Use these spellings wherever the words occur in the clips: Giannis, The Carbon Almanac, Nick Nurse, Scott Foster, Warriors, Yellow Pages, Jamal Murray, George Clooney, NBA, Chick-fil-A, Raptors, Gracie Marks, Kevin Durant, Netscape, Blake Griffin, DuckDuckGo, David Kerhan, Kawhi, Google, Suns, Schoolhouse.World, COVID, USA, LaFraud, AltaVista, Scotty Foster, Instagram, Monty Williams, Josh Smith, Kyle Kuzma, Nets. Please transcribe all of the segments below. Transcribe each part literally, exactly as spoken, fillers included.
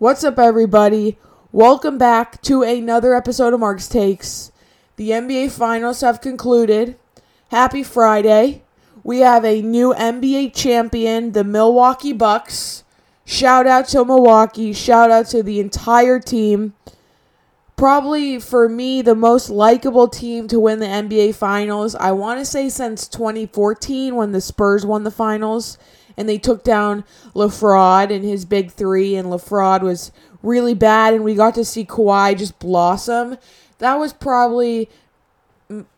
What's up, everybody? Welcome back to another episode of Mark's Takes. The N B A Finals have concluded. Happy Friday. We have a new N B A champion, the Milwaukee Bucks. Shout out to Milwaukee. Shout out to the entire team. Probably, for me, the most likable team to win the N B A Finals. I want to say since twenty fourteen when the Spurs won the Finals. And they took down LaFraud and his big three. And LaFraud was really bad. And we got to see Kawhi just blossom. That was probably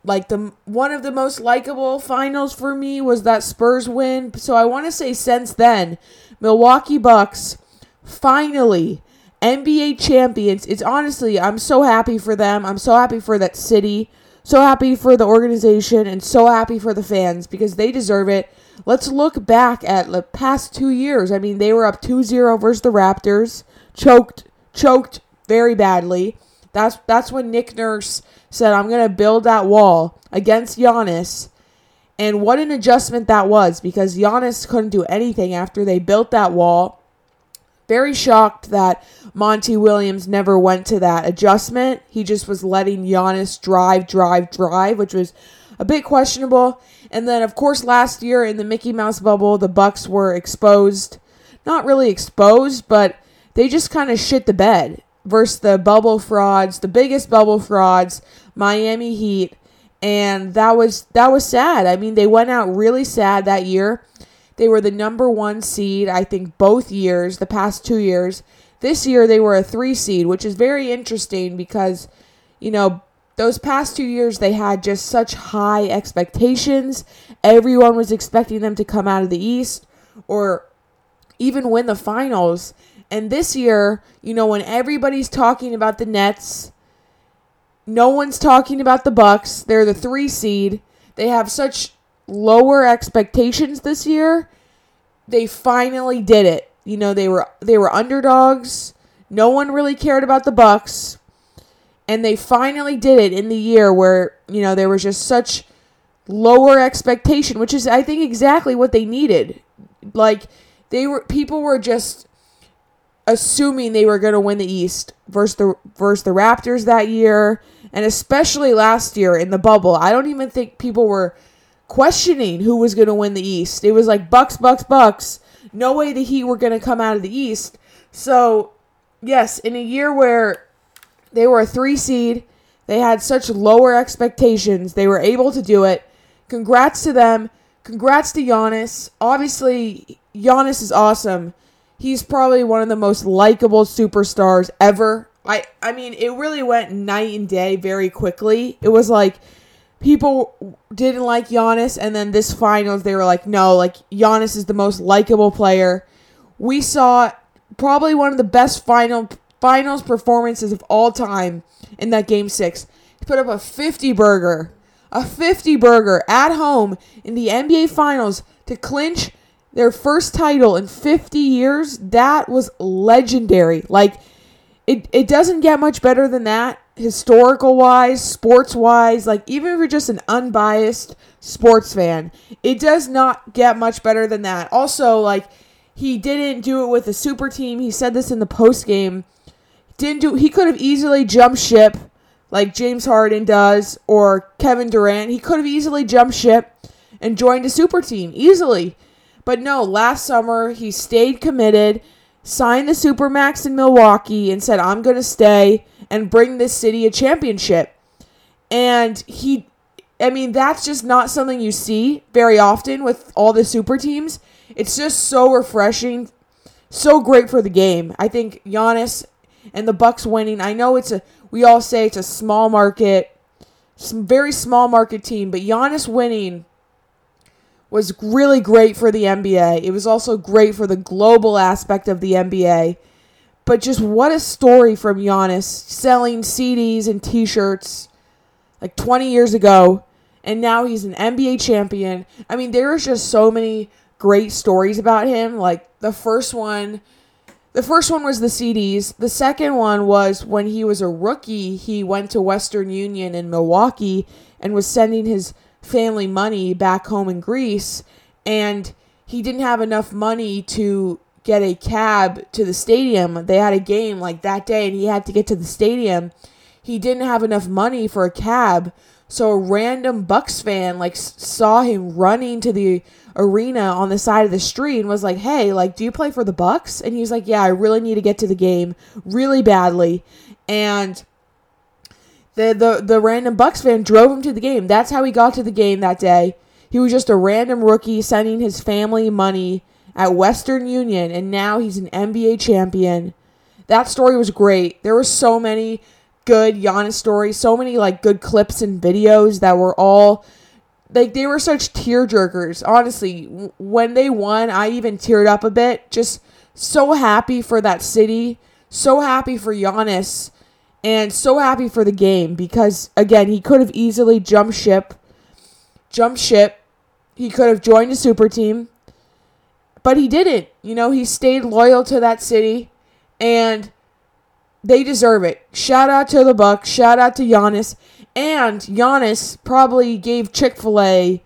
like the one of the most likable finals for me was that Spurs win. So I want to say since then, Milwaukee Bucks, finally, N B A champions. It's honestly, I'm so happy for them. I'm so happy for that city. So happy for the organization. And so happy for the fans because they deserve it. Let's look back at the past two years. I mean, they were up two zero versus the Raptors. Choked, choked very badly. That's that's when Nick Nurse said, I'm going to build that wall against Giannis. And what an adjustment that was because Giannis couldn't do anything after they built that wall. Very shocked that Monty Williams never went to that adjustment. He just was letting Giannis drive, drive, drive, which was a bit questionable. And then, of course, last year in the Mickey Mouse bubble, the Bucks were exposed. Not really exposed, but they just kind of shit the bed versus the bubble frauds, the biggest bubble frauds, Miami Heat. And that was that was sad. I mean, they went out really sad that year. They were the number one seed, I think, both years, the past two years. This year, they were a three seed, which is very interesting because, you know, those past two years, they had just such high expectations. Everyone was expecting them to come out of the East or even win the finals. And this year, you know, when everybody's talking about the Nets, no one's talking about the Bucks. They're the three seed. They have such lower expectations this year. They finally did it. You know, they were they were underdogs. No one really cared about the Bucks. And they finally did it in the year where, you know, there was just such lower expectation, which is, I think, exactly what they needed. Like, they were people were just assuming they were going to win the East versus the, versus the Raptors that year, and especially last year in the bubble. I don't even think people were questioning who was going to win the East. It was like, Bucks, Bucks, Bucks. No way the Heat were going to come out of the East. So, yes, in a year where they were a three seed. They had such lower expectations. They were able to do it. Congrats to them. Congrats to Giannis. Obviously, Giannis is awesome. He's probably one of the most likable superstars ever. I, I mean, it really went night and day very quickly. It was like people didn't like Giannis, and then this finals, they were like, no, like Giannis is the most likable player. We saw probably one of the best final Finals performances of all time in that game six. He put up a fifty-burger. A fifty-burger at home in the N B A Finals to clinch their first title in fifty years. That was legendary. Like, it, it doesn't get much better than that, historical-wise, sports-wise. Like, even if you're just an unbiased sports fan, it does not get much better than that. Also, like, he didn't do it with a super team. He said this in the postgame. Didn't do. He could have easily jumped ship like James Harden does or Kevin Durant. He could have easily jumped ship and joined a super team easily. But no, last summer he stayed committed, signed the Supermax in Milwaukee and said, I'm going to stay and bring this city a championship. And he, I mean, that's just not something you see very often with all the super teams. It's just so refreshing, so great for the game. I think Giannis and the Bucks winning. I know it's a. We all say it's a small market, some very small market team, but Giannis winning was really great for the N B A. It was also great for the global aspect of the N B A. But just what a story from Giannis selling C Ds and T-shirts like twenty years ago, and now he's an N B A champion. I mean, there is just so many great stories about him. Like the first one. The first one was the C Ds. The second one was when he was a rookie, he went to Western Union in Milwaukee and was sending his family money back home in Greece. And he didn't have enough money to get a cab to the stadium. They had a game like that day and he had to get to the stadium. He didn't have enough money for a cab. So a random Bucks fan like saw him running to the arena on the side of the street and was like, "Hey, like, do you play for the Bucks?" And he's like, "Yeah, I really need to get to the game really badly." And the the the random Bucks fan drove him to the game. That's how he got to the game that day. He was just a random rookie sending his family money at Western Union, and now he's an N B A champion. That story was great. There were so many good Giannis stories, so many like good clips and videos that were all like, they were such tearjerkers. Honestly, when they won, I even teared up a bit. Just so happy for that city, so happy for Giannis, and so happy for the game because, again, he could have easily jumped ship, jumped ship. He could have joined a super team, but he didn't. You know, he stayed loyal to that city, and they deserve it. Shout out to the Bucks. Shout out to Giannis. And Giannis probably gave Chick-fil-A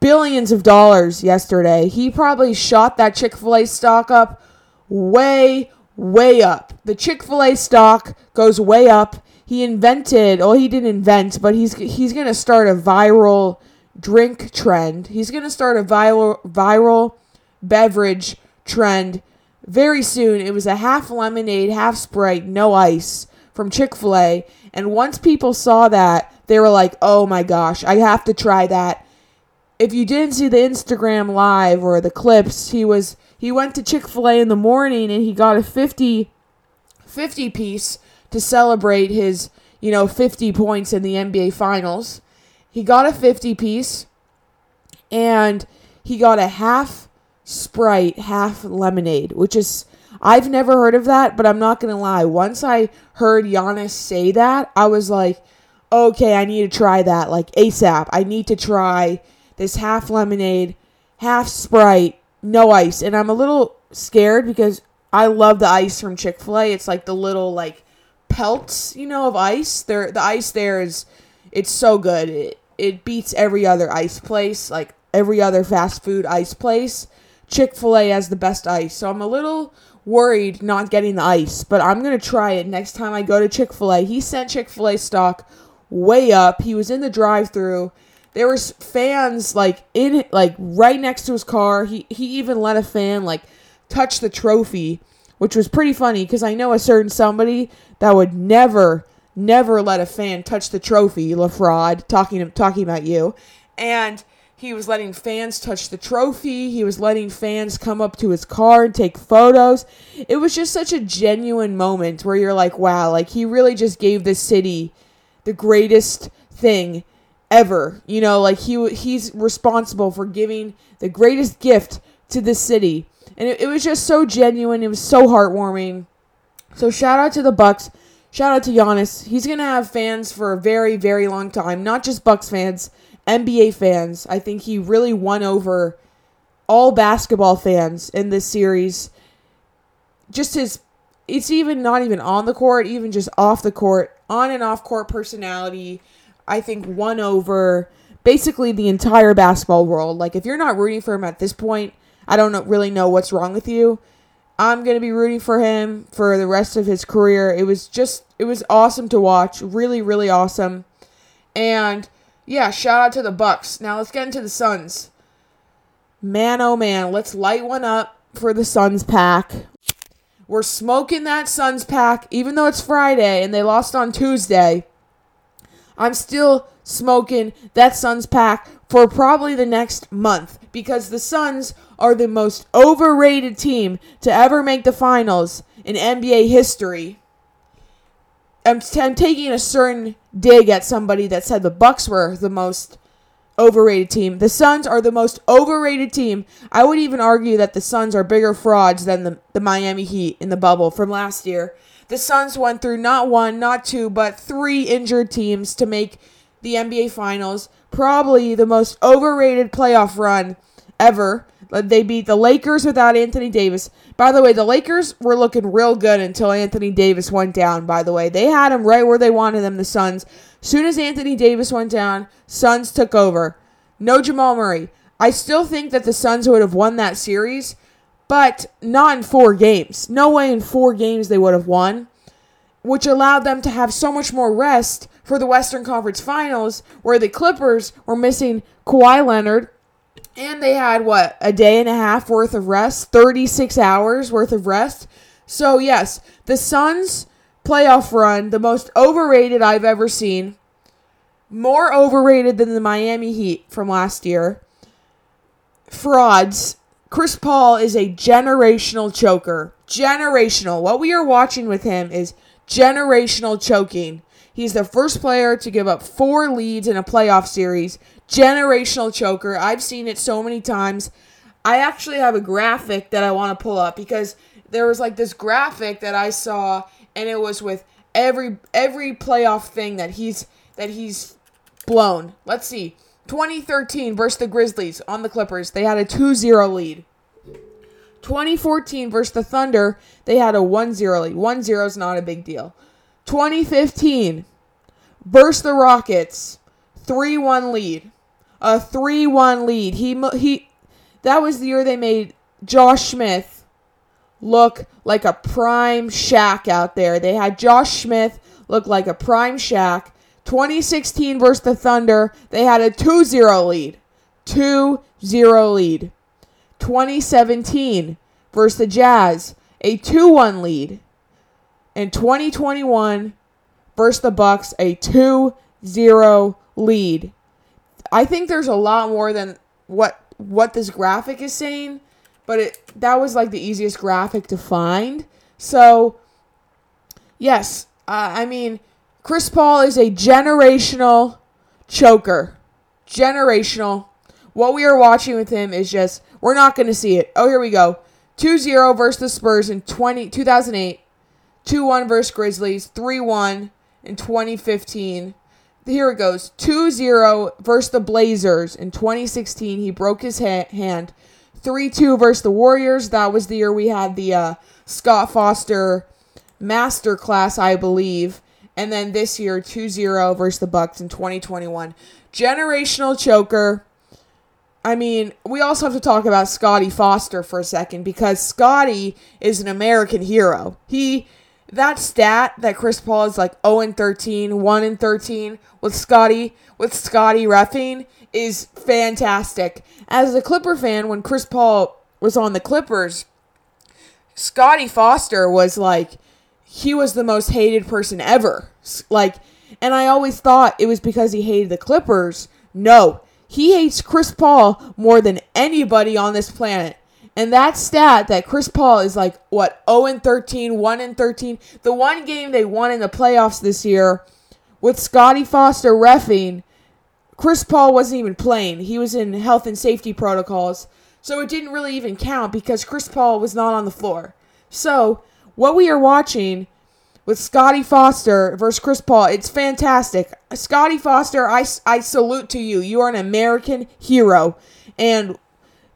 billions of dollars yesterday. He probably shot that Chick-fil-A stock up way, way up. The Chick-fil-A stock goes way up. He invented, well, he didn't invent, but he's he's going to start a viral drink trend. He's going to start a viral viral beverage trend very soon. It was a half lemonade, half Sprite, no ice from Chick-fil-A. And once people saw that, they were like, "Oh my gosh, I have to try that." If you didn't see the Instagram live or the clips, he was he went to Chick-fil-A in the morning and he got a fifty, fifty piece to celebrate his, you know, fifty points in the N B A Finals. He got a fifty piece and he got a half Sprite, half lemonade, which is, I've never heard of that, but I'm not going to lie. Once I heard Giannis say that, I was like, okay, I need to try that, like, ASAP. I need to try this half lemonade, half Sprite, no ice. And I'm a little scared because I love the ice from Chick-fil-A. It's like the little, like, pelts, you know, of ice. They're, the ice there is, it's so good. It, it beats every other ice place, like every other fast food ice place. Chick-fil-A has the best ice, so I'm a little worried not getting the ice, but I'm going to try it next time I go to Chick-fil-A. He sent Chick-fil-A stock way up. He was in the drive-thru. There was fans, like, in, like, right next to his car. He, he even let a fan, like, touch the trophy, which was pretty funny because I know a certain somebody that would never, never let a fan touch the trophy, LaFraud, talking, talking about you, and he was letting fans touch the trophy. He was letting fans come up to his car and take photos. It was just such a genuine moment where you're like, wow, like, he really just gave this city the greatest thing ever. You know, like, he he's responsible for giving the greatest gift to this city. And it, it was just so genuine. It was so heartwarming. So shout out to the Bucks. Shout out to Giannis. He's going to have fans for a very, very long time. Not just Bucks fans. N B A fans. I think he really won over all basketball fans in this series. Just his, it's even not even on the court, even just off the court, on and off court personality, I think won over basically the entire basketball world. Like, if you're not rooting for him at this point, I don't know, really know what's wrong with you. I'm going to be rooting for him for the rest of his career. It was just, it was awesome to watch. Really, really awesome. And yeah, shout out to the Bucks. Now let's get into the Suns. Man, oh man, let's light one up for the Suns pack. We're smoking that Suns pack, even though it's Friday and they lost on Tuesday. I'm still smoking that Suns pack for probably the next month because the Suns are the most overrated team to ever make the finals in N B A history. I'm, t- I'm taking a certain dig at somebody that said the Bucks were the most overrated team. The Suns are the most overrated team. I would even argue that the Suns are bigger frauds than the, the Miami Heat in the bubble from last year. The Suns went through not one, not two, but three injured teams to make the N B A Finals. Probably the most overrated playoff run ever. They beat the Lakers without Anthony Davis. By the way, the Lakers were looking real good until Anthony Davis went down, by the way. They had him right where they wanted him, the Suns. Soon as Anthony Davis went down, Suns took over. No Jamal Murray. I still think that the Suns would have won that series, but not in four games. No way in four games they would have won, which allowed them to have so much more rest for the Western Conference Finals, where the Clippers were missing Kawhi Leonard, and they had, what, a day and a half worth of rest, thirty-six hours worth of rest. So, yes, the Suns' playoff run, the most overrated I've ever seen, more overrated than the Miami Heat from last year, frauds. Chris Paul is a generational choker. Generational. What we are watching with him is generational choking. He's the first player to give up four leads in a playoff series. Generational choker. I've seen it so many times. I actually have a graphic that I want to pull up because there was like this graphic that I saw, and it was with every every playoff thing that he's that he's blown. Let's see. twenty thirteen versus the Grizzlies on the Clippers. They had a two zero lead. twenty fourteen versus the Thunder. They had a one zero lead. one zero is not a big deal. twenty fifteen versus the Rockets. three one lead. A three one lead. He he. That was the year they made Josh Smith look like a prime Shaq out there. They had Josh Smith look like a prime Shaq. twenty sixteen versus the Thunder, they had a two zero lead. two zero lead. twenty seventeen versus the Jazz, a two one lead. And twenty twenty-one versus the Bucks, a two zero lead. I think there's a lot more than what what this graphic is saying, but it that was like the easiest graphic to find. So, yes, uh, I mean... Chris Paul is a generational choker. Generational. What we are watching with him is just, we're not going to see it. Oh, here we go. two zero versus the Spurs in twenty, two thousand eight. two one versus Grizzlies. three one in twenty fifteen. Here it goes. two zero versus the Blazers in twenty sixteen. He broke his ha- hand. three two versus the Warriors. That was the year we had the uh, Scott Foster masterclass, I believe. And then this year, two zero versus the Bucks in twenty twenty-one. Generational choker. I mean, we also have to talk about Scotty Foster for a second, because Scotty is an American hero. He, that stat that Chris Paul is like oh and thirteen, one and thirteen with Scotty, with Scotty reffing is fantastic. As a Clipper fan, when Chris Paul was on the Clippers, Scotty Foster was like, he was the most hated person ever. Like, and I always thought it was because he hated the Clippers. No, he hates Chris Paul more than anybody on this planet. And that stat that Chris Paul is like, what, oh and thirteen, one and thirteen. The one game they won in the playoffs this year with Scotty Foster reffing, Chris Paul wasn't even playing. He was in health and safety protocols. So it didn't really even count because Chris Paul was not on the floor. So... what we are watching with Scotty Foster versus Chris Paul, it's fantastic. Scotty Foster, I, I salute to you. You are an American hero. And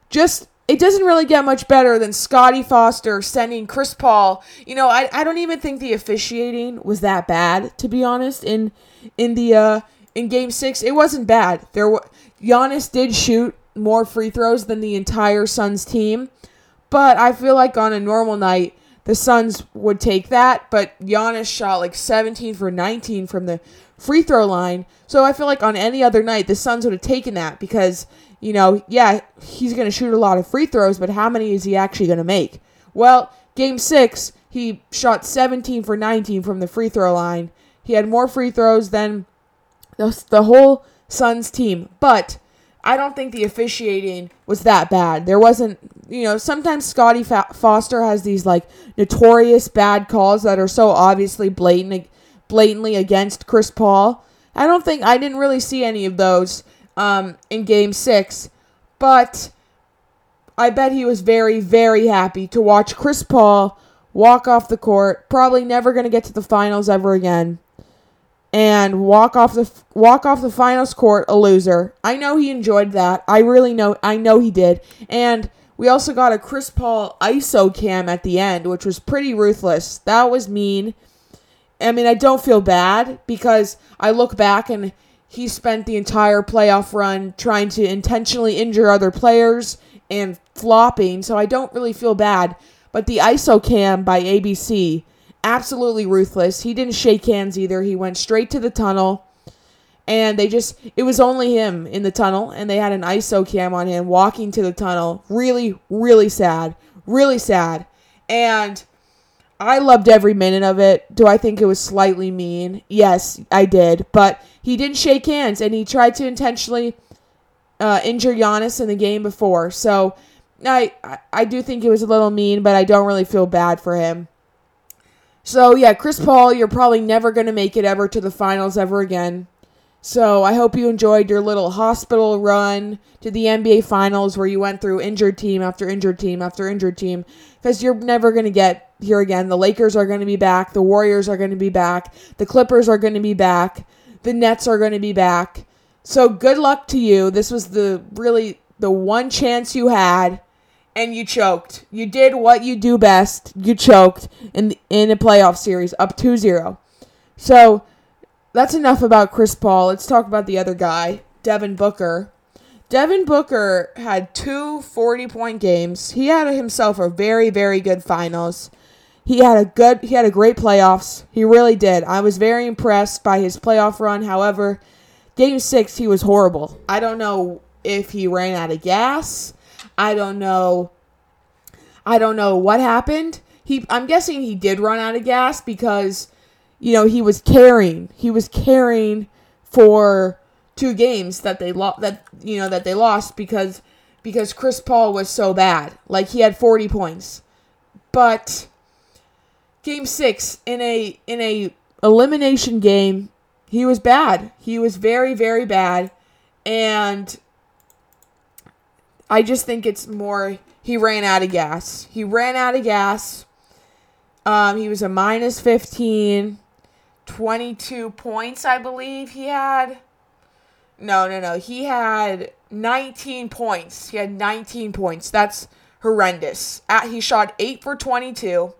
just, it doesn't really get much better than Scotty Foster sending Chris Paul. You know, I, I don't even think the officiating was that bad, to be honest, in in the uh, in Game six. It wasn't bad. There were, Giannis did shoot more free throws than the entire Suns team. But I feel like on a normal night, the Suns would take that, but Giannis shot like seventeen for nineteen from the free throw line. So I feel like on any other night, the Suns would have taken that because, you know, yeah, he's going to shoot a lot of free throws, but how many is he actually going to make? Well, Game six, he shot seventeen for nineteen from the free throw line. He had more free throws than the, the whole Suns team, but I don't think the officiating was that bad. There wasn't, you know, sometimes Scotty Fa- Foster has these, like, notorious bad calls that are so obviously blatant, blatantly against Chris Paul. I don't think, I didn't really see any of those um, in Game six, but I bet he was very, very happy to watch Chris Paul walk off the court, probably never going to get to the finals ever again. And walk off the walk off the finals court a loser. I know he enjoyed that. I really know. I know he did. And we also got a Chris Paul I S O cam at the end, which was pretty ruthless. That was mean. I mean, I don't feel bad because I look back and he spent the entire playoff run trying to intentionally injure other players and flopping, so I don't really feel bad. But the I S O cam by A B C, absolutely ruthless. He didn't shake hands either. He went straight to the tunnel. And they just, it was only him in the tunnel. And they had an I S O cam on him walking to the tunnel. Really, really sad. Really sad. And I loved every minute of it. Do I think it was slightly mean? Yes, I did. But he didn't shake hands. And he tried to intentionally uh, injure Giannis in the game before. So I, I do think it was a little mean, but I don't really feel bad for him. So, yeah, Chris Paul, you're probably never going to make it ever to the finals ever again. So I hope you enjoyed your little hospital run to the N B A Finals where you went through injured team after injured team after injured team, because you're never going to get here again. The Lakers are going to be back. The Warriors are going to be back. The Clippers are going to be back. The Nets are going to be back. So good luck to you. This was the really the one chance you had, and you choked. You did what you do best. You choked in the, in a playoff series up two zero. So that's enough about Chris Paul. Let's talk about the other guy, Devin Booker. Devin Booker had two forty-point games. He had himself a very, very good finals. He had a good, he had a great playoffs. He really did. I was very impressed by his playoff run. However, game six, he was horrible. I don't know if he ran out of gas. I don't know. I don't know what happened. He, I'm guessing he did run out of gas because, you know, he was carrying. He was carrying for two games that they lost. That you know that they lost because because Chris Paul was so bad. Like, he had forty points, but game six in a in a elimination game, he was bad. He was very, very bad, and I just think it's more he ran out of gas. He ran out of gas. Um, he was a minus fifteen. twenty-two points, I believe he had. No, no, no. He had nineteen points. He had nineteen points. That's horrendous. At, he shot eight for twenty-two.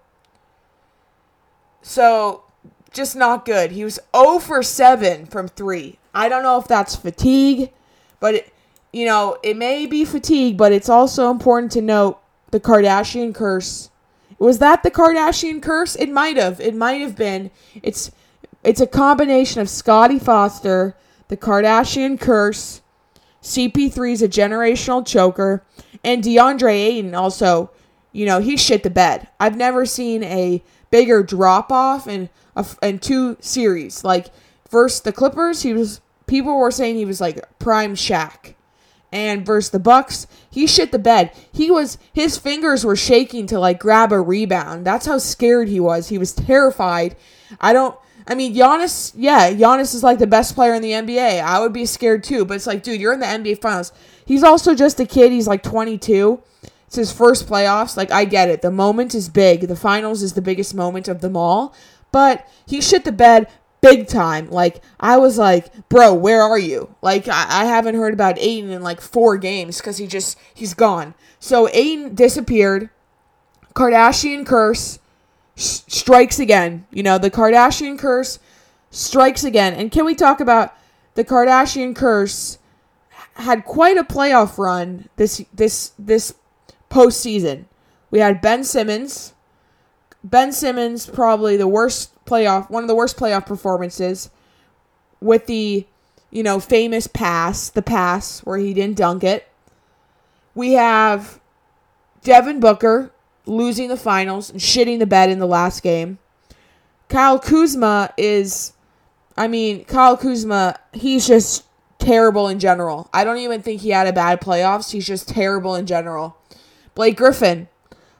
So, just not good. He was zero for seven from three. I don't know if that's fatigue, but, it, you know, it may be fatigue, but it's also important to note the Kardashian curse. Was that the Kardashian curse? It might have. It might have been. It's... It's a combination of Scotty Foster, the Kardashian curse, C P three's a generational choker, and DeAndre Ayton also, you know, he shit the bed. I've never seen a bigger drop-off in, a, in two series. Like, versus the Clippers, he was people were saying he was like prime Shaq. And versus the Bucks, he shit the bed. He was, his fingers were shaking to like grab a rebound. That's how scared he was. He was terrified. I don't... I mean, Giannis, yeah, Giannis is like the best player in the N B A. I would be scared too, but it's like, dude, you're in the N B A Finals. He's also just a kid. He's like twenty-two. It's his first playoffs. Like, I get it. The moment is big. The Finals is the biggest moment of them all. But he shit the bed big time. Like, I was like, bro, where are you? Like, I, I haven't heard about Ayton in like four games because he just, he's gone. So Ayton disappeared. Kardashian curse. Strikes again. You know, the Kardashian curse strikes again. And can we talk about the Kardashian curse had quite a playoff run this this this postseason. We had Ben Simmons. Ben Simmons, probably the worst playoff, one of the worst playoff performances with the, you know, famous pass, the pass where he didn't dunk it. We have Devin Booker losing the finals and shitting the bed in the last game. Kyle Kuzma is, I mean, Kyle Kuzma, he's just terrible in general. I don't even think he had a bad playoffs. He's just terrible in general. Blake Griffin.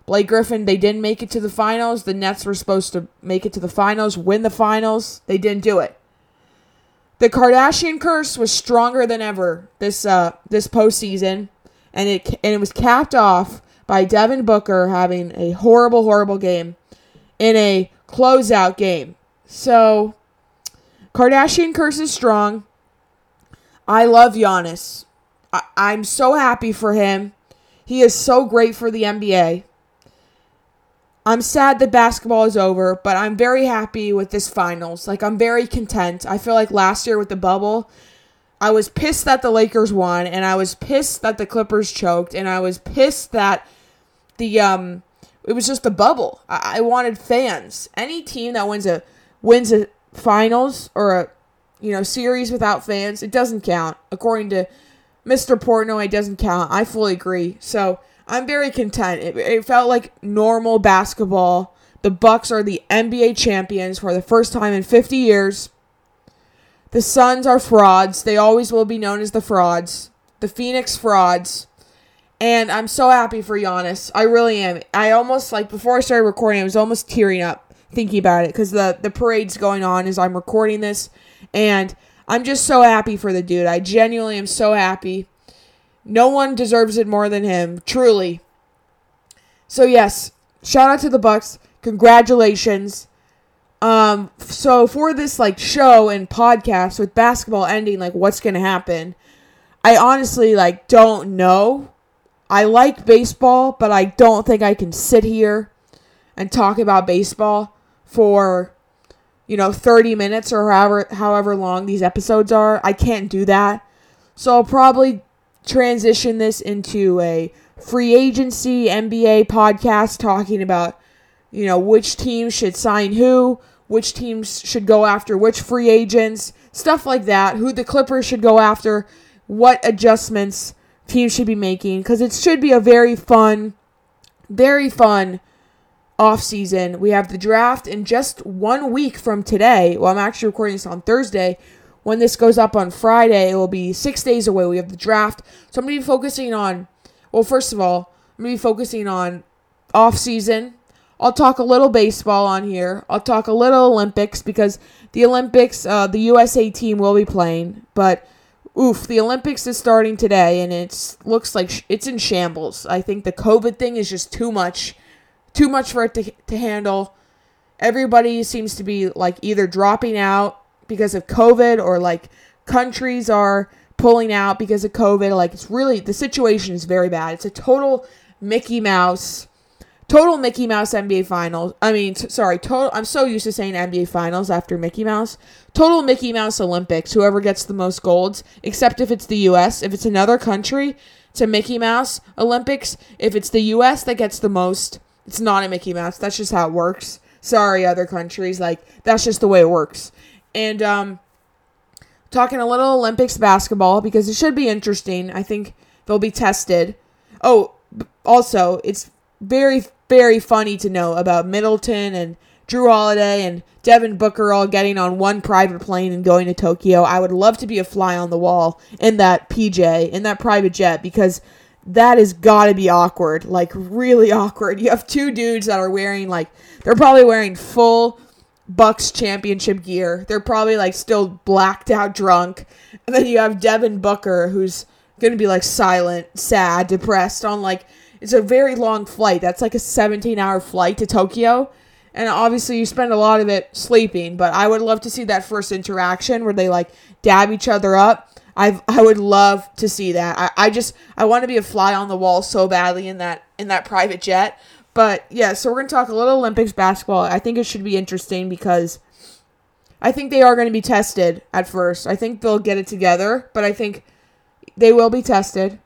Blake Griffin, they didn't make it to the finals. The Nets were supposed to make it to the finals, win the finals. They didn't do it. The Kardashian curse was stronger than ever this uh, this postseason, and it and it was capped off by Devin Booker having a horrible, horrible game in a closeout game. So, Kardashian curse is strong. I love Giannis. I- I'm so happy for him. He is so great for the N B A. I'm sad that basketball is over, but I'm very happy with this finals. Like, I'm very content. I feel like last year with the bubble, I was pissed that the Lakers won, and I was pissed that the Clippers choked, and I was pissed that the um, it was just the bubble. I, I wanted fans. Any team that wins a wins a finals or a you know series without fans, it doesn't count. According to Mister Portnoy, it doesn't count. I fully agree. So I'm very content. It, it felt like normal basketball. The Bucks are the N B A champions for the first time in fifty years. The Suns are frauds. They always will be known as the frauds. The Phoenix frauds. And I'm so happy for Giannis. I really am. I almost, like, before I started recording, I was almost tearing up thinking about it. Because the, the parade's going on as I'm recording this. And I'm just so happy for the dude. I genuinely am so happy. No one deserves it more than him. Truly. So, yes. Shout out to the Bucks. Congratulations. Um, so for this like show and podcast with basketball ending, like what's going to happen? I honestly like don't know. I like baseball, but I don't think I can sit here and talk about baseball for, you know, thirty minutes or however, however long these episodes are. I can't do that. So I'll probably transition this into a free agency N B A podcast talking about, you know, which teams should sign who, which teams should go after which free agents, stuff like that, who the Clippers should go after, what adjustments teams should be making, because it should be a very fun, very fun offseason. We have the draft in just one week from today. Well, I'm actually recording this on Thursday. When this goes up on Friday, it will be six days away. We have the draft. So I'm going to be focusing on, well, first of all, I'm going to be focusing on offseason. I'll talk a little baseball on here. I'll talk a little Olympics because the Olympics, uh, the U S A team will be playing. But, oof, the Olympics is starting today, and it looks like sh- it's in shambles. I think the COVID thing is just too much, too much for it to, to handle. Everybody seems to be, like, either dropping out because of COVID or, like, countries are pulling out because of COVID. Like, it's really, the situation is very bad. It's a total Mickey Mouse Total Mickey Mouse N B A Finals. I mean, t- sorry, total. I'm so used to saying N B A Finals after Mickey Mouse. Total Mickey Mouse Olympics. Whoever gets the most golds, except if it's the U S. If it's another country, it's a Mickey Mouse Olympics. If it's the U S that gets the most, it's not a Mickey Mouse. That's just how it works. Sorry, other countries. Like, that's just the way it works. And um, talking a little Olympics basketball because it should be interesting. I think they'll be tested. Oh, also, it's very... very funny to know about Middleton and Drew Holiday and Devin Booker all getting on one private plane and going to Tokyo. I would love to be a fly on the wall in that P J, in that private jet, because that has got to be awkward, like really awkward. You have two dudes that are wearing like, they're probably wearing full Bucks championship gear. They're probably like still blacked out drunk. And then you have Devin Booker, who's going to be like silent, sad, depressed on like, it's a very long flight. That's like a seventeen-hour flight to Tokyo. And obviously you spend a lot of it sleeping. But I would love to see that first interaction where they like dab each other up. I I would love to see that. I, I just, I want to be a fly on the wall so badly in that in that private jet. But yeah, so we're going to talk a little Olympics basketball. I think it should be interesting because I think they are going to be tested at first. I think they'll get it together. But I think they will be tested.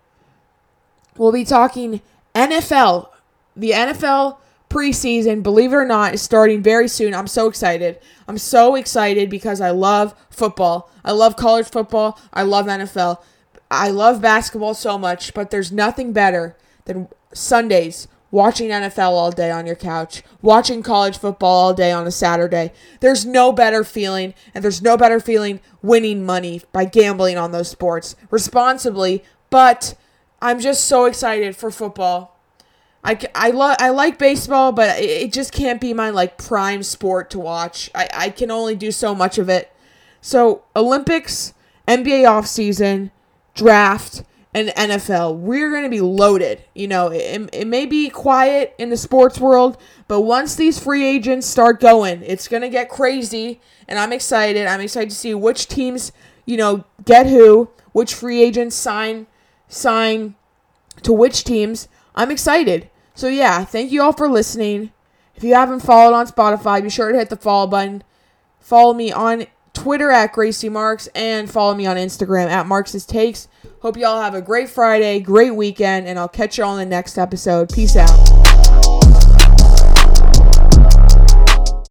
We'll be talking N F L, the N F L preseason, believe it or not, is starting very soon. I'm so excited. I'm so excited because I love football. I love college football. I love N F L. I love basketball so much, but there's nothing better than Sundays watching N F L all day on your couch, watching college football all day on a Saturday. There's no better feeling, and there's no better feeling winning money by gambling on those sports responsibly, but I'm just so excited for football. I, I, lo- I like baseball, but it, it just can't be my, like, prime sport to watch. I, I can only do so much of it. So, Olympics, N B A offseason, draft, and N F L. We're going to be loaded. You know, it, it may be quiet in the sports world, but once these free agents start going, it's going to get crazy, and I'm excited. I'm excited to see which teams, you know, get who, which free agents sign sign to which teams. I'm excited. So yeah, thank you all for listening. If you haven't followed on Spotify, be sure to hit the follow button. Follow me on Twitter at Gracie Marks, and follow me on Instagram at Marks' Takes. Hope y'all have a great Friday, great weekend, and I'll catch y'all in the next episode. Peace out.